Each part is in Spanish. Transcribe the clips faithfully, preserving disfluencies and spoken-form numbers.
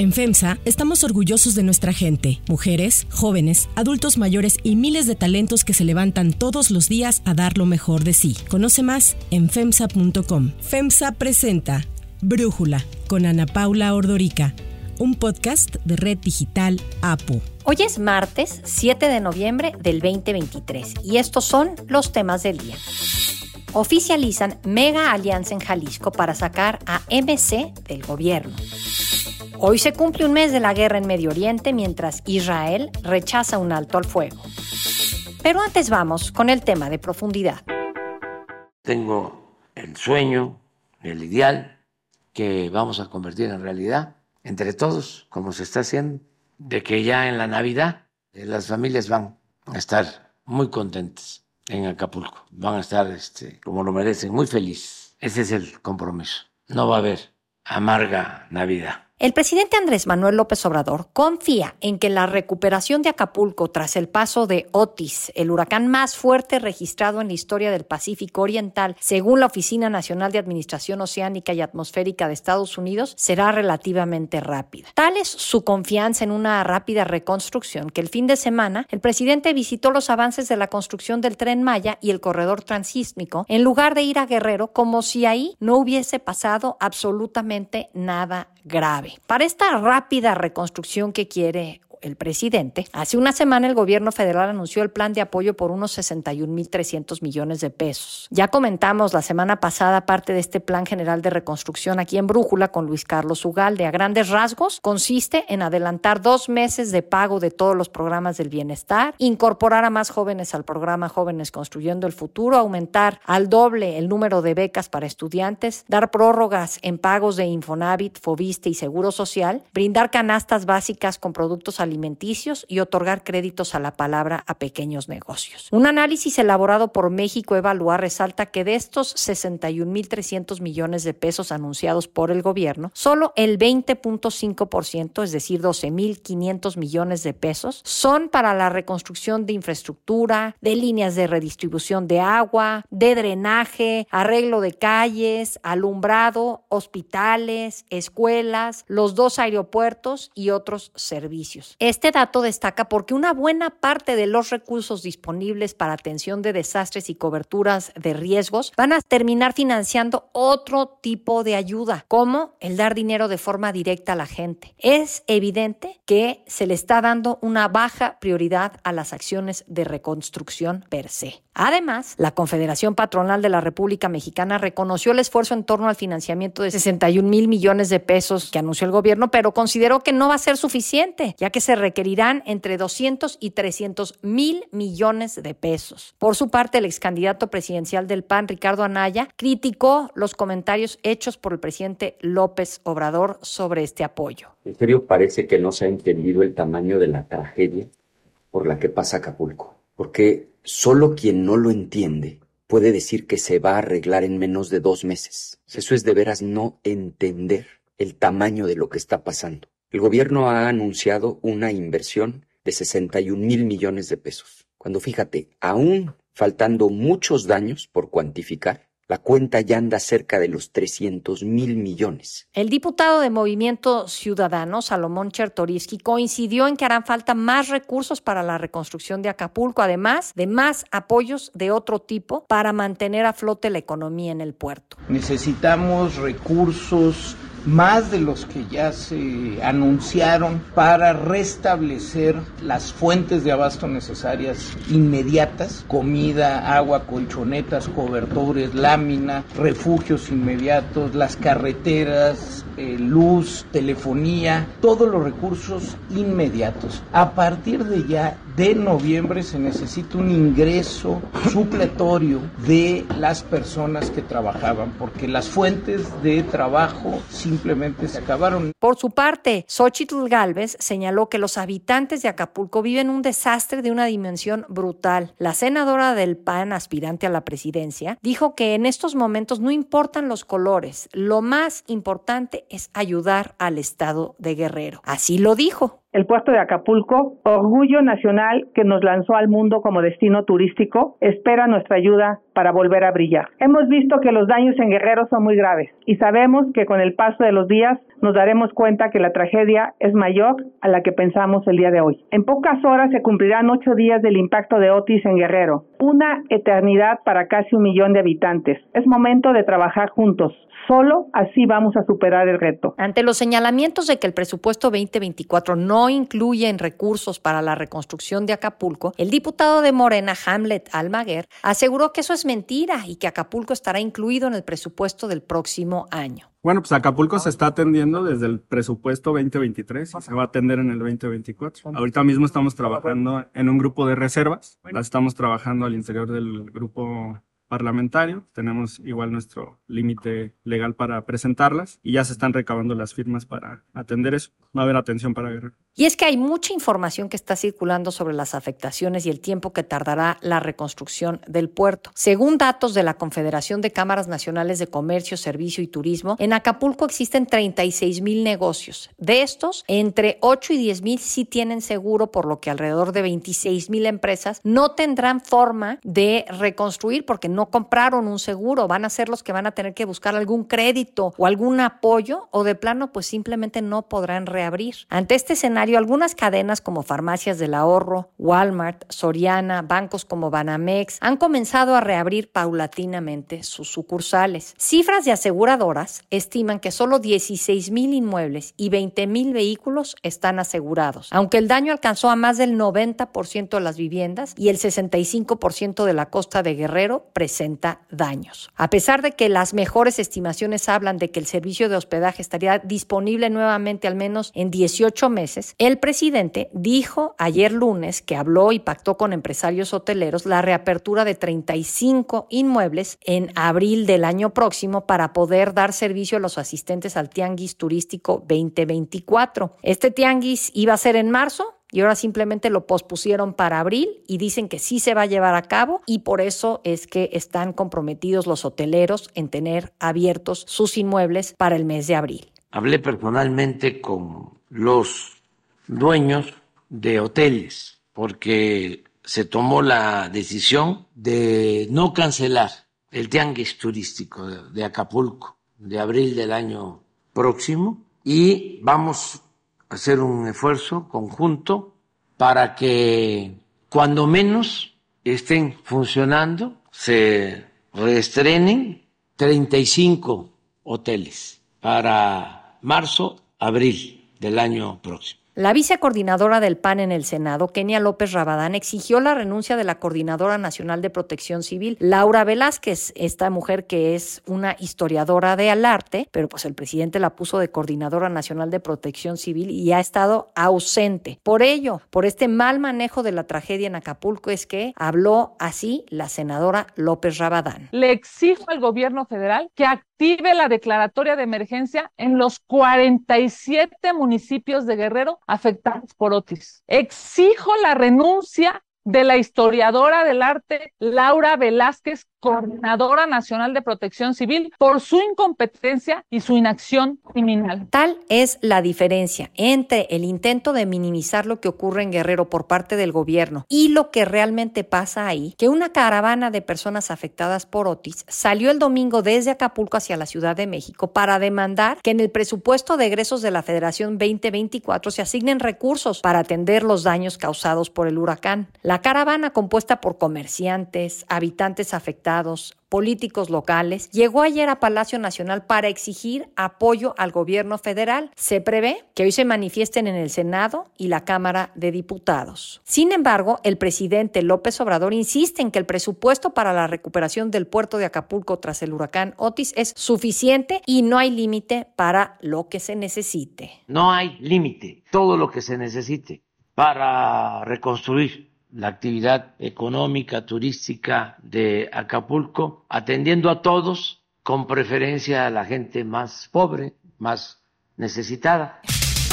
En Femsa estamos orgullosos de nuestra gente, mujeres, jóvenes, adultos mayores y miles de talentos que se levantan todos los días a dar lo mejor de sí. Conoce más en femsa punto com. Femsa presenta Brújula con Ana Paula Ordorica, un podcast de Red Digital A P U. Hoy es martes siete de noviembre del veinte veintitrés y estos son los temas del día. Oficializan mega alianza en Jalisco para sacar a M C del gobierno. Hoy se cumple un mes de la guerra en Medio Oriente mientras Israel rechaza un alto al fuego. Pero antes vamos con el tema de profundidad. Tengo el sueño, el ideal que vamos a convertir en realidad entre todos, como se está haciendo, de que ya en la Navidad las familias van a estar muy contentas en Acapulco. Van a estar, este, como lo merecen, muy felices. Ese es el compromiso. No va a haber amarga Navidad. El presidente Andrés Manuel López Obrador confía en que la recuperación de Acapulco tras el paso de Otis, el huracán más fuerte registrado en la historia del Pacífico Oriental, según la Oficina Nacional de Administración Oceánica y Atmosférica de Estados Unidos, será relativamente rápida. Tal es su confianza en una rápida reconstrucción que el fin de semana el presidente visitó los avances de la construcción del Tren Maya y el Corredor Transísmico en lugar de ir a Guerrero como si ahí no hubiese pasado absolutamente nada grave. Para esta rápida reconstrucción que quiere el presidente, hace una semana el gobierno federal anunció el plan de apoyo por unos sesenta y un mil trescientos millones de pesos. Ya comentamos la semana pasada parte de este plan general de reconstrucción aquí en Brújula con Luis Carlos Ugalde. A grandes rasgos, consiste en adelantar dos meses de pago de todos los programas del bienestar, incorporar a más jóvenes al programa Jóvenes Construyendo el Futuro, aumentar al doble el número de becas para estudiantes, dar prórrogas en pagos de Infonavit, Fobiste y Seguro Social, brindar canastas básicas con productos alimentarios alimenticios y otorgar créditos a la palabra a pequeños negocios. Un análisis elaborado por México Evalúa resalta que de estos sesenta y un mil trescientos millones de pesos anunciados por el gobierno, solo el veinte punto cinco por ciento, es decir, doce mil quinientos millones de pesos, son para la reconstrucción de infraestructura, de líneas de redistribución de agua, de drenaje, arreglo de calles, alumbrado, hospitales, escuelas, los dos aeropuertos y otros servicios. Este dato destaca porque una buena parte de los recursos disponibles para atención de desastres y coberturas de riesgos van a terminar financiando otro tipo de ayuda, como el dar dinero de forma directa a la gente. Es evidente que se le está dando una baja prioridad a las acciones de reconstrucción per se. Además, la Confederación Patronal de la República Mexicana reconoció el esfuerzo en torno al financiamiento de sesenta y un mil millones de pesos que anunció el gobierno, pero consideró que no va a ser suficiente, ya que se requerirán entre doscientos y trescientos mil millones de pesos. Por su parte, el ex candidato presidencial del P A N, Ricardo Anaya, criticó los comentarios hechos por el presidente López Obrador sobre este apoyo. En serio, parece que no se ha entendido el tamaño de la tragedia por la que pasa Acapulco, porque solo quien no lo entiende puede decir que se va a arreglar en menos de dos meses. Eso es de veras no entender el tamaño de lo que está pasando. El gobierno ha anunciado una inversión de sesenta y un mil millones de pesos. Cuando, fíjate, aún faltando muchos daños por cuantificar, la cuenta ya anda cerca de los trescientos mil millones. El diputado de Movimiento Ciudadano, Salomón Chertorizki, coincidió en que harán falta más recursos para la reconstrucción de Acapulco, además de más apoyos de otro tipo para mantener a flote la economía en el puerto. Necesitamos recursos más de los que ya se anunciaron para restablecer las fuentes de abasto necesarias inmediatas: comida, agua, colchonetas, cobertores, lámina, refugios inmediatos, las carreteras, eh, luz, telefonía, todos los recursos inmediatos. A partir de ya de noviembre se necesita un ingreso supletorio de las personas que trabajaban, porque las fuentes de trabajo simplemente se acabaron. Por su parte, Xóchitl Gálvez señaló que los habitantes de Acapulco viven un desastre de una dimensión brutal. La senadora del P A N, aspirante a la presidencia, dijo que en estos momentos no importan los colores, lo más importante es ayudar al estado de Guerrero. Así lo dijo. el puerto de Acapulco, orgullo nacional que nos lanzó al mundo como destino turístico, espera nuestra ayuda para volver a brillar. Hemos visto que los daños en Guerrero son muy graves y sabemos que con el paso de los días nos daremos cuenta que la tragedia es mayor a la que pensamos el día de hoy. En pocas horas se cumplirán ocho días del impacto de Otis en Guerrero, una eternidad para casi un millón de habitantes. Es momento de trabajar juntos, solo así vamos a superar el reto. Ante los señalamientos de que el presupuesto veinte veinticuatro no incluye en recursos para la reconstrucción de Acapulco, el diputado de Morena, Hamlet Almaguer, aseguró que eso es mentira y que Acapulco estará incluido en el presupuesto del próximo año. Bueno, pues Acapulco se está atendiendo desde el presupuesto veinte veintitrés y se va a atender en el veinte veinticuatro. Ahorita mismo estamos trabajando en un grupo de reservas, las estamos trabajando al interior del grupo parlamentario, tenemos igual nuestro límite legal para presentarlas y ya se están recabando las firmas para atender eso. Va a haber atención para Guerrero. Y es que hay mucha información que está circulando sobre las afectaciones y el tiempo que tardará la reconstrucción del puerto. Según datos de la Confederación de Cámaras Nacionales de Comercio, Servicio y Turismo, en Acapulco existen treinta y seis mil negocios. De estos, entre ocho y diez mil sí tienen seguro, por lo que alrededor de veintiséis mil empresas no tendrán forma de reconstruir porque no compraron un seguro. Van a ser los que van a tener que buscar algún crédito o algún apoyo, o de plano pues simplemente no podrán reabrir. Ante este escenario, algunas cadenas como Farmacias del Ahorro, Walmart, Soriana, bancos como Banamex han comenzado a reabrir paulatinamente sus sucursales. Cifras de aseguradoras estiman que solo dieciséis mil inmuebles y veinte mil vehículos están asegurados, aunque el daño alcanzó a más del noventa por ciento de las viviendas y el sesenta y cinco por ciento de la costa de Guerrero presenta daños. A pesar de que las mejores estimaciones hablan de que el servicio de hospedaje estaría disponible nuevamente al menos en dieciocho meses, el presidente dijo ayer lunes que habló y pactó con empresarios hoteleros la reapertura de treinta y cinco inmuebles en abril del año próximo para poder dar servicio a los asistentes al Tianguis Turístico veinte veinticuatro. Este tianguis iba a ser en marzo y ahora simplemente lo pospusieron para abril y dicen que sí se va a llevar a cabo, y por eso es que están comprometidos los hoteleros en tener abiertos sus inmuebles para el mes de abril. Hablé personalmente con los dueños de hoteles, porque se tomó la decisión de no cancelar el tianguis turístico de Acapulco de abril del año próximo, y vamos a hacer un esfuerzo conjunto para que cuando menos estén funcionando se reestrenen treinta y cinco hoteles para marzo, abril del año próximo. La vicecoordinadora del P A N en el Senado, Kenia López Rabadán, exigió la renuncia de la Coordinadora Nacional de Protección Civil, Laura Velázquez, esta mujer que es una historiadora del arte, pero pues el presidente la puso de Coordinadora Nacional de Protección Civil y ha estado ausente. Por ello, por este mal manejo de la tragedia en Acapulco, es que habló así la senadora López Rabadán. Le exijo al gobierno federal que active la declaratoria de emergencia en los cuarenta y siete municipios de Guerrero afectados por Otis. Exijo la renuncia de la historiadora del arte Laura Velázquez, Coordinadora Nacional de Protección Civil, por su incompetencia y su inacción criminal. Tal es la diferencia entre el intento de minimizar lo que ocurre en Guerrero por parte del gobierno y lo que realmente pasa ahí, que una caravana de personas afectadas por Otis salió el domingo desde Acapulco hacia la Ciudad de México para demandar que en el presupuesto de egresos de la Federación veinte veinticuatro se asignen recursos para atender los daños causados por el huracán. La caravana, compuesta por comerciantes, habitantes afectados, políticos locales, llegó ayer a Palacio Nacional para exigir apoyo al gobierno federal. Se prevé que hoy se manifiesten en el Senado y la Cámara de Diputados. Sin embargo, el presidente López Obrador insiste en que el presupuesto para la recuperación del puerto de Acapulco tras el huracán Otis es suficiente y no hay límite para lo que se necesite. No hay límite, todo lo que se necesite para reconstruir la actividad económica, turística de Acapulco, atendiendo a todos, con preferencia a la gente más pobre, más necesitada.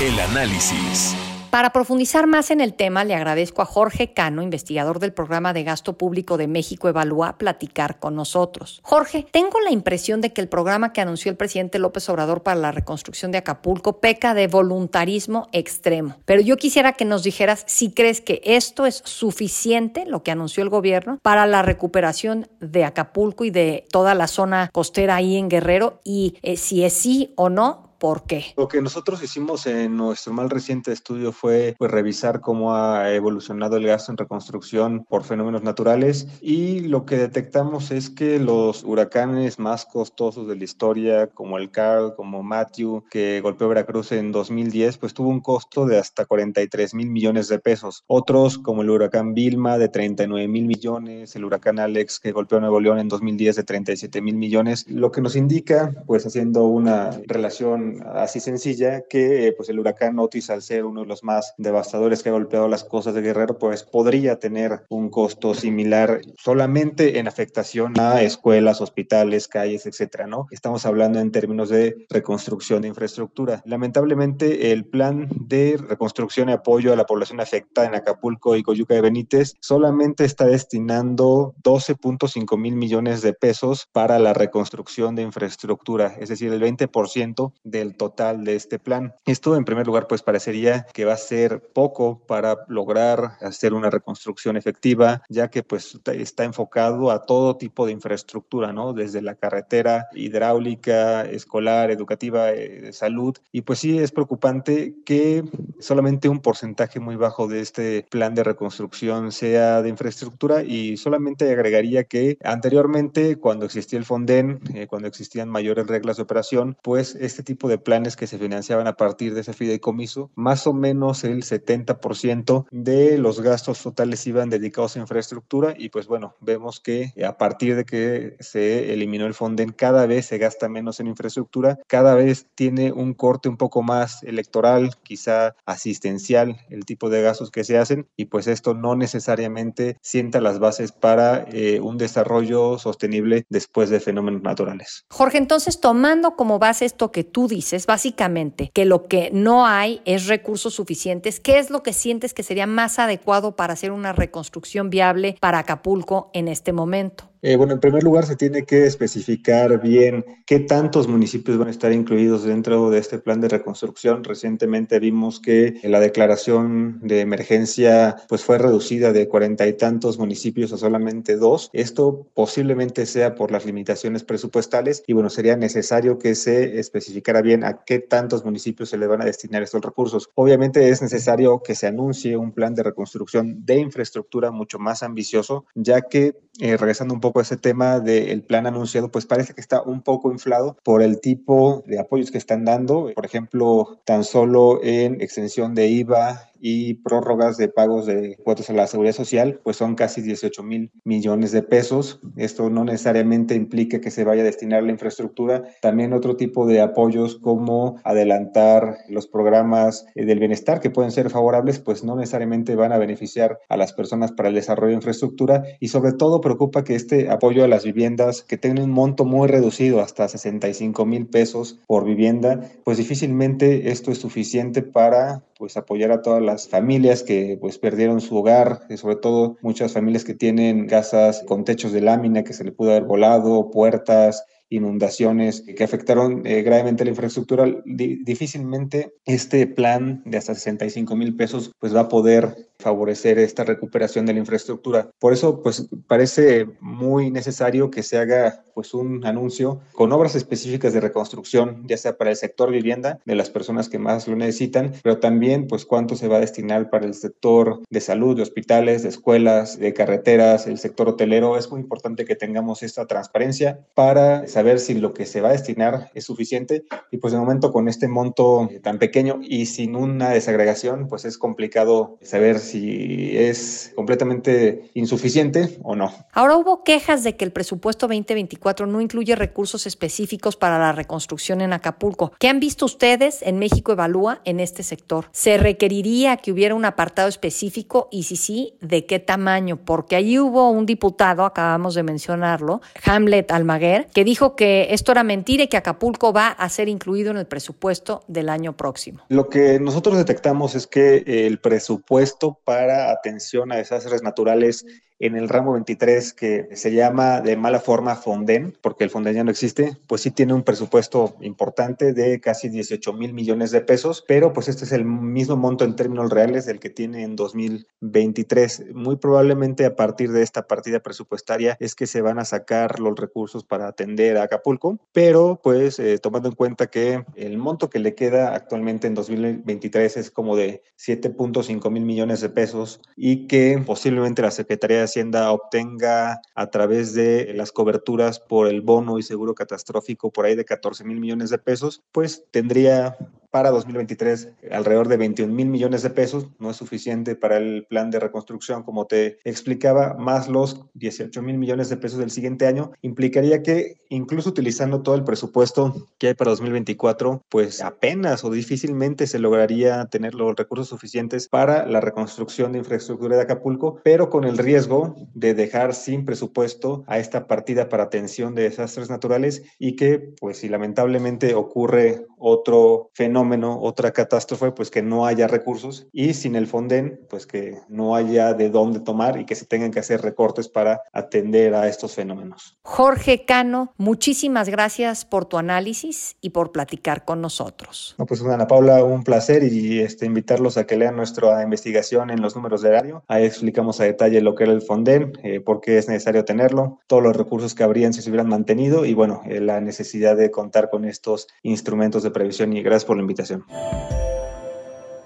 El análisis. Para profundizar más en el tema, le agradezco a Jorge Cano, investigador del Programa de Gasto Público de México Evalúa, platicar con nosotros. Jorge, tengo la impresión de que el programa que anunció el presidente López Obrador para la reconstrucción de Acapulco peca de voluntarismo extremo. Pero yo quisiera que nos dijeras si crees que esto es suficiente, lo que anunció el gobierno, para la recuperación de Acapulco y de toda la zona costera ahí en Guerrero, y eh, si es sí o no. ¿Por qué? Lo que nosotros hicimos en nuestro más reciente estudio fue pues, revisar cómo ha evolucionado el gasto en reconstrucción por fenómenos naturales, y lo que detectamos es que los huracanes más costosos de la historia, como el Carl, como Matthew, que golpeó Veracruz en dos mil diez, pues tuvo un costo de hasta cuarenta y tres mil millones de pesos. Otros, como el huracán Vilma, de treinta y nueve mil millones, el huracán Alex, que golpeó Nuevo León en dos mil diez, de treinta y siete mil millones. Lo que nos indica, pues haciendo una relación así sencilla, que pues el huracán Otis, al ser uno de los más devastadores que ha golpeado las costas de Guerrero, pues podría tener un costo similar solamente en afectación a escuelas, hospitales, calles, etcétera, ¿no? Estamos hablando en términos de reconstrucción de infraestructura. Lamentablemente, el plan de reconstrucción y apoyo a la población afectada en Acapulco y Coyuca de Benítez solamente está destinando doce punto cinco mil millones de pesos para la reconstrucción de infraestructura, es decir, el veinte por ciento de del total de este plan. Esto, en primer lugar, pues parecería que va a ser poco para lograr hacer una reconstrucción efectiva, ya que pues está enfocado a todo tipo de infraestructura, ¿no? Desde la carretera, hidráulica, escolar, educativa, eh, de salud. Y pues sí es preocupante que solamente un porcentaje muy bajo de este plan de reconstrucción sea de infraestructura, y solamente agregaría que anteriormente, cuando existía el Fonden, eh, cuando existían mayores reglas de operación, pues este tipo de planes que se financiaban a partir de ese fideicomiso, más o menos el setenta por ciento de los gastos totales iban dedicados a infraestructura, y pues bueno, vemos que a partir de que se eliminó el Fonden, cada vez se gasta menos en infraestructura, cada vez tiene un corte un poco más electoral, quizá asistencial, el tipo de gastos que se hacen, y pues esto no necesariamente sienta las bases para eh, un desarrollo sostenible después de fenómenos naturales. Jorge, entonces, tomando como base esto que tú dices, básicamente, que lo que no hay es recursos suficientes. ¿Qué es lo que sientes que sería más adecuado para hacer una reconstrucción viable para Acapulco en este momento? Eh, bueno, en primer lugar se tiene que especificar bien qué tantos municipios van a estar incluidos dentro de este plan de reconstrucción. Recientemente vimos que la declaración de emergencia pues fue reducida de cuarenta y tantos municipios a solamente dos. Esto posiblemente sea por las limitaciones presupuestales, y bueno, sería necesario que se especificara bien a qué tantos municipios se le van a destinar estos recursos. Obviamente es necesario que se anuncie un plan de reconstrucción de infraestructura mucho más ambicioso, ya que eh, regresando un poco ese tema del plan anunciado, pues parece que está un poco inflado por el tipo de apoyos que están dando. Por ejemplo, tan solo en extensión de I V A y prórrogas de pagos de cuotas a la seguridad social, pues son casi dieciocho mil millones de pesos. Esto no necesariamente implica que se vaya a destinar la infraestructura. También otro tipo de apoyos, como adelantar los programas del bienestar, que pueden ser favorables, pues no necesariamente van a beneficiar a las personas para el desarrollo de infraestructura. Y sobre todo preocupa que este apoyo a las viviendas, que tiene un monto muy reducido, hasta sesenta y cinco mil pesos por vivienda, pues difícilmente esto es suficiente para pues apoyar a todas las familias que pues perdieron su hogar, y sobre todo muchas familias que tienen casas con techos de lámina que se le pudo haber volado, puertas, inundaciones que afectaron eh, gravemente la infraestructura. D- difícilmente este plan de hasta sesenta y cinco mil pesos pues va a poder favorecer esta recuperación de la infraestructura. Por eso pues parece muy necesario que se haga pues un anuncio con obras específicas de reconstrucción, ya sea para el sector vivienda, de las personas que más lo necesitan, pero también pues cuánto se va a destinar para el sector de salud, de hospitales, de escuelas, de carreteras, el sector hotelero. Es muy importante que tengamos esta transparencia para saber si lo que se va a destinar es suficiente, y pues de momento con este monto tan pequeño y sin una desagregación, pues es complicado saber si es completamente insuficiente o no. Ahora, hubo quejas de que el presupuesto veinte veinticuatro no incluye recursos específicos para la reconstrucción en Acapulco. ¿Qué han visto ustedes en México Evalúa en este sector? ¿Se requeriría que hubiera un apartado específico? Y si sí, ¿de qué tamaño? Porque ahí hubo un diputado, acabamos de mencionarlo, Hamlet Almaguer, que dijo dijo que esto era mentira y que Acapulco va a ser incluido en el presupuesto del año próximo. Lo que nosotros detectamos es que el presupuesto para atención a desastres naturales en el ramo veintitrés, que se llama de mala forma Fonden, porque el Fonden ya no existe, pues sí tiene un presupuesto importante de casi dieciocho mil millones de pesos, pero pues este es el mismo monto en términos reales del que tiene en dos mil veintitrés. Muy probablemente a partir de esta partida presupuestaria es que se van a sacar los recursos para atender a Acapulco, pero pues eh, tomando en cuenta que el monto que le queda actualmente en dos mil veintitrés es como de siete punto cinco mil millones de pesos y que posiblemente la Secretaría de Hacienda obtenga a través de las coberturas por el bono y seguro catastrófico por ahí de catorce mil millones de pesos, pues tendría para dos mil veintitrés alrededor de veintiún mil millones de pesos. No es suficiente para el plan de reconstrucción, como te explicaba, más los dieciocho mil millones de pesos del siguiente año. Implicaría que incluso utilizando todo el presupuesto que hay para dos mil veinticuatro, pues apenas o difícilmente se lograría tener los recursos suficientes para la reconstrucción de infraestructura de Acapulco, pero con el riesgo de dejar sin presupuesto a esta partida para atención de desastres naturales y que, pues si lamentablemente ocurre otro fenómeno, otra catástrofe, pues que no haya recursos y sin el Fonden, pues que no haya de dónde tomar y que se tengan que hacer recortes para atender a estos fenómenos. Jorge Cano, muchísimas gracias por tu análisis y por platicar con nosotros. No, pues Ana Paula, un placer y este, invitarlos a que lean nuestra investigación en los números de erario. Ahí explicamos a detalle lo que era el Fonden, eh, por qué es necesario tenerlo, todos los recursos que habrían si se hubieran mantenido y bueno, eh, la necesidad de contar con estos instrumentos de previsión y gracias por la invitación.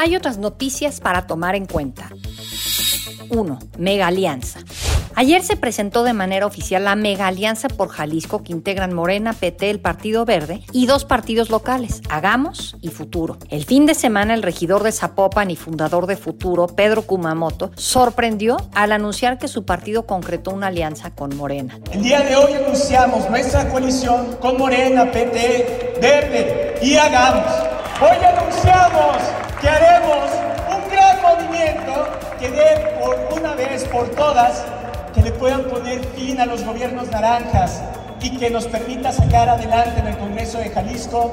Hay otras noticias para tomar en cuenta. uno. Mega Alianza. Ayer se presentó de manera oficial la Mega Alianza por Jalisco que integran Morena, P T, el Partido Verde y dos partidos locales, Hagamos y Futuro. El fin de semana el regidor de Zapopan y fundador de Futuro, Pedro Kumamoto, sorprendió al anunciar que su partido concretó una alianza con Morena. El día de hoy anunciamos nuestra coalición con Morena, P T, Verde y Hagamos. Hoy anunciamos que haremos un gran movimiento que dé por una vez por todas que le puedan poner fin a los gobiernos naranjas y que nos permita sacar adelante en el Congreso de Jalisco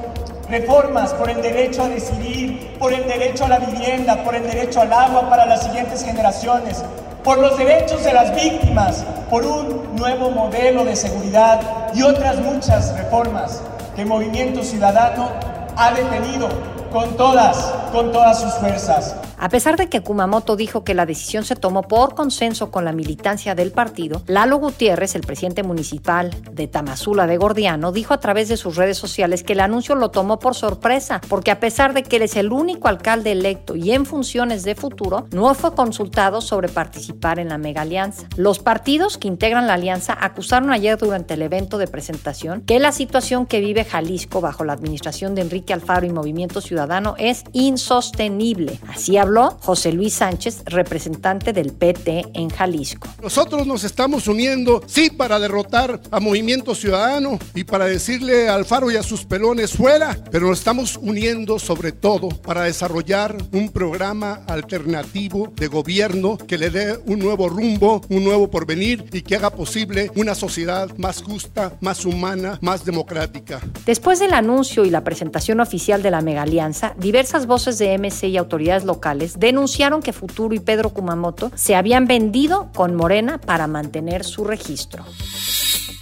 reformas por el derecho a decidir, por el derecho a la vivienda, por el derecho al agua para las siguientes generaciones, por los derechos de las víctimas, por un nuevo modelo de seguridad y otras muchas reformas que el Movimiento Ciudadano ha detenido con todas, con todas sus fuerzas. A pesar de que Kumamoto dijo que la decisión se tomó por consenso con la militancia del partido, Lalo Gutiérrez, el presidente municipal de Tamazula de Gordiano, dijo a través de sus redes sociales que el anuncio lo tomó por sorpresa, porque a pesar de que él es el único alcalde electo y en funciones de Futuro, no fue consultado sobre participar en la mega alianza. Los partidos que integran la alianza acusaron ayer durante el evento de presentación que la situación que vive Jalisco bajo la administración de Enrique Alfaro y Movimiento Ciudadano es insostenible. Así habló José Luis Sánchez, representante del P T en Jalisco. Nosotros nos estamos uniendo, sí, para derrotar a Movimiento Ciudadano y para decirle a Alfaro y a sus pelones fuera, pero nos estamos uniendo sobre todo para desarrollar un programa alternativo de gobierno que le dé un nuevo rumbo, un nuevo porvenir y que haga posible una sociedad más justa, más humana, más democrática. Después del anuncio y la presentación oficial de la mega alianza, diversas voces de M C y autoridades locales denunciaron que Futuro y Pedro Kumamoto se habían vendido con Morena para mantener su registro.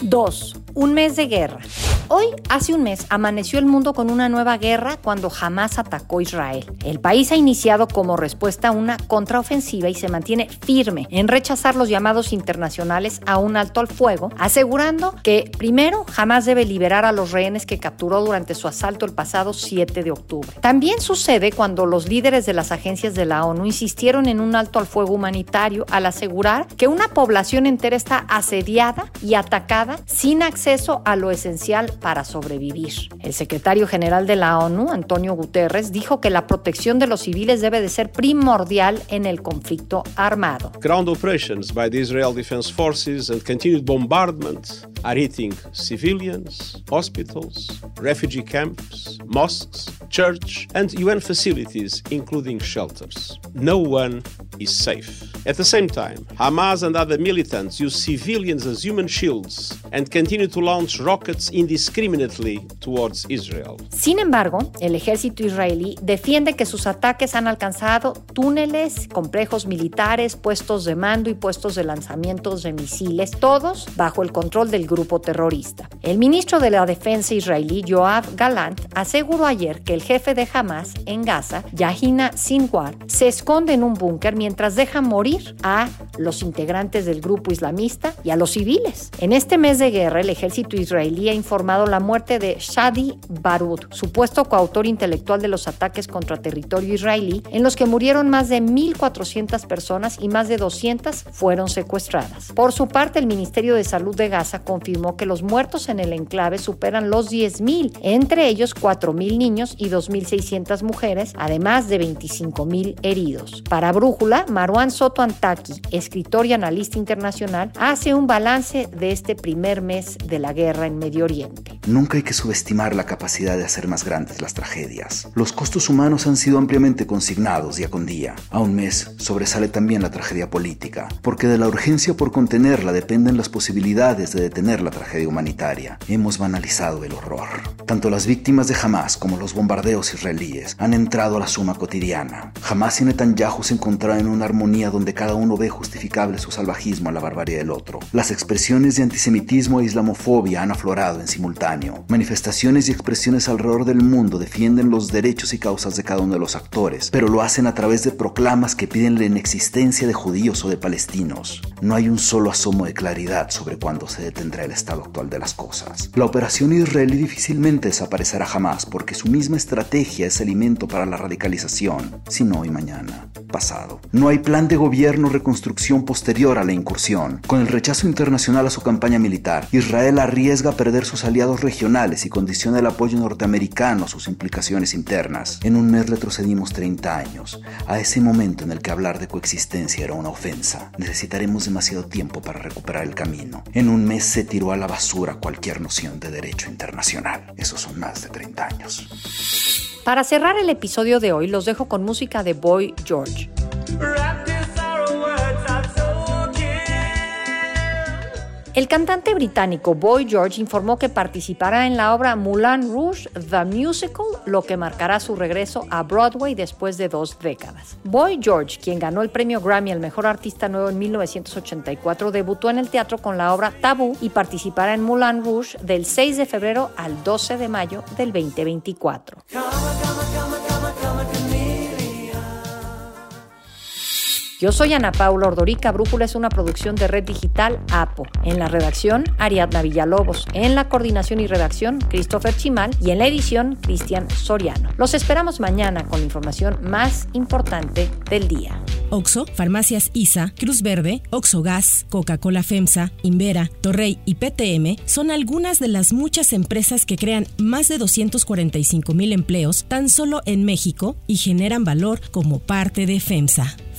dos. Un mes de guerra. Hoy, hace un mes, amaneció el mundo con una nueva guerra cuando Hamás atacó a Israel. El país ha iniciado como respuesta una contraofensiva y se mantiene firme en rechazar los llamados internacionales a un alto al fuego, asegurando que, primero, Hamás debe liberar a los rehenes que capturó durante su asalto el pasado siete de octubre. También sucede cuando los líderes de las agencias de la ONU insistieron en un alto al fuego humanitario al asegurar que una población entera está asediada y atacada sin acceso a lo esencial para sobrevivir. El secretario general de la ONU, Antonio Guterres, dijo que la protección de los civiles debe de ser primordial en el conflicto armado. Ground operations by the Israel Defense Forces and continued bombardments are hitting civilians, hospitals, refugee camps, mosques, church and U N facilities, including shelters. No one is safe. At the same time, Hamas and other militants use civilians as human shields and continue to launch rockets indiscriminately towards Israel. Sin embargo, el ejército israelí defiende que sus ataques han alcanzado túneles, complejos militares, puestos de mando y puestos de lanzamientos de misiles, todos bajo el control del grupo terrorista. El ministro de la Defensa israelí, Yoav Galant, aseguró ayer que el jefe de Hamas en Gaza, Yahya Sinwar, se esconde en un búnker mientras deja morir a los integrantes del grupo islamista y a los civiles. En este mes de guerra, el ejército israelí ha informado la muerte de Shadi Barud, supuesto coautor intelectual de los ataques contra territorio israelí, en los que murieron más de mil cuatrocientas personas y más de doscientas fueron secuestradas. Por su parte, el Ministerio de Salud de Gaza confirmó que los muertos en el enclave superan los diez mil, entre ellos cuatro mil niños y dos mil seiscientas mujeres, además de veinticinco mil heridos. Para Brújula, Marwan Soto Antaki, escritor y analista internacional, hace un balance de este primer mes de la guerra en Medio Oriente. Nunca hay que subestimar la capacidad de hacer más grandes las tragedias. Los costos humanos han sido ampliamente consignados día con día. A un mes sobresale también la tragedia política, porque de la urgencia por contenerla dependen las posibilidades de detener la tragedia humanitaria. Hemos banalizado el horror. Tanto las víctimas de Hamás como los bombardeos israelíes han entrado a la suma cotidiana. Hamás y Netanyahu se encontraron en una armonía donde cada uno ve justificable su salvajismo a la barbarie del otro. Las expresiones de antisemitismo e islamofobia han aflorado en simultáneo. Manifestaciones y expresiones alrededor del mundo defienden los derechos y causas de cada uno de los actores, pero lo hacen a través de proclamas que piden la inexistencia de judíos o de palestinos. No hay un solo asomo de claridad sobre cuándo se detendrá el estado actual de las cosas. La operación israelí difícilmente desaparecerá jamás, porque su misma estrategia es alimento para la radicalización, si no hoy, mañana, pasado. No hay plan de gobierno o reconstrucción posterior a la incursión. Con el rechazo internacional a su campaña militar, Israel arriesga a perder sus aliados regionales y condiciona el apoyo norteamericano a sus implicaciones internas. En un mes retrocedimos treinta años, a ese momento en el que hablar de coexistencia era una ofensa. Necesitaremos demasiado tiempo para recuperar el camino. En un mes se tiró a la basura cualquier noción de derecho internacional. Esos son más de treinta años. Para cerrar el episodio de hoy, los dejo con música de Boy George. El cantante británico Boy George informó que participará en la obra Moulin Rouge, The Musical, lo que marcará su regreso a Broadway después de dos décadas. Boy George, quien ganó el premio Grammy al Mejor Artista Nuevo en mil novecientos ochenta y cuatro, debutó en el teatro con la obra Tabú y participará en Moulin Rouge del seis de febrero al doce de mayo del veinte veinticuatro. Yo soy Ana Paula Ordorica. Brújula es una producción de Red Digital A P U. En la redacción, Ariadna Villalobos. En la coordinación y redacción, Christopher Chimal. Y en la edición, Cristian Soriano. Los esperamos mañana con la información más importante del día. Oxxo, Farmacias I S A, Cruz Verde, Oxxo Gas, Coca-Cola Femsa, Invera, Torrey y P T M son algunas de las muchas empresas que crean más de doscientos cuarenta y cinco mil empleos tan solo en México y generan valor como parte de Femsa.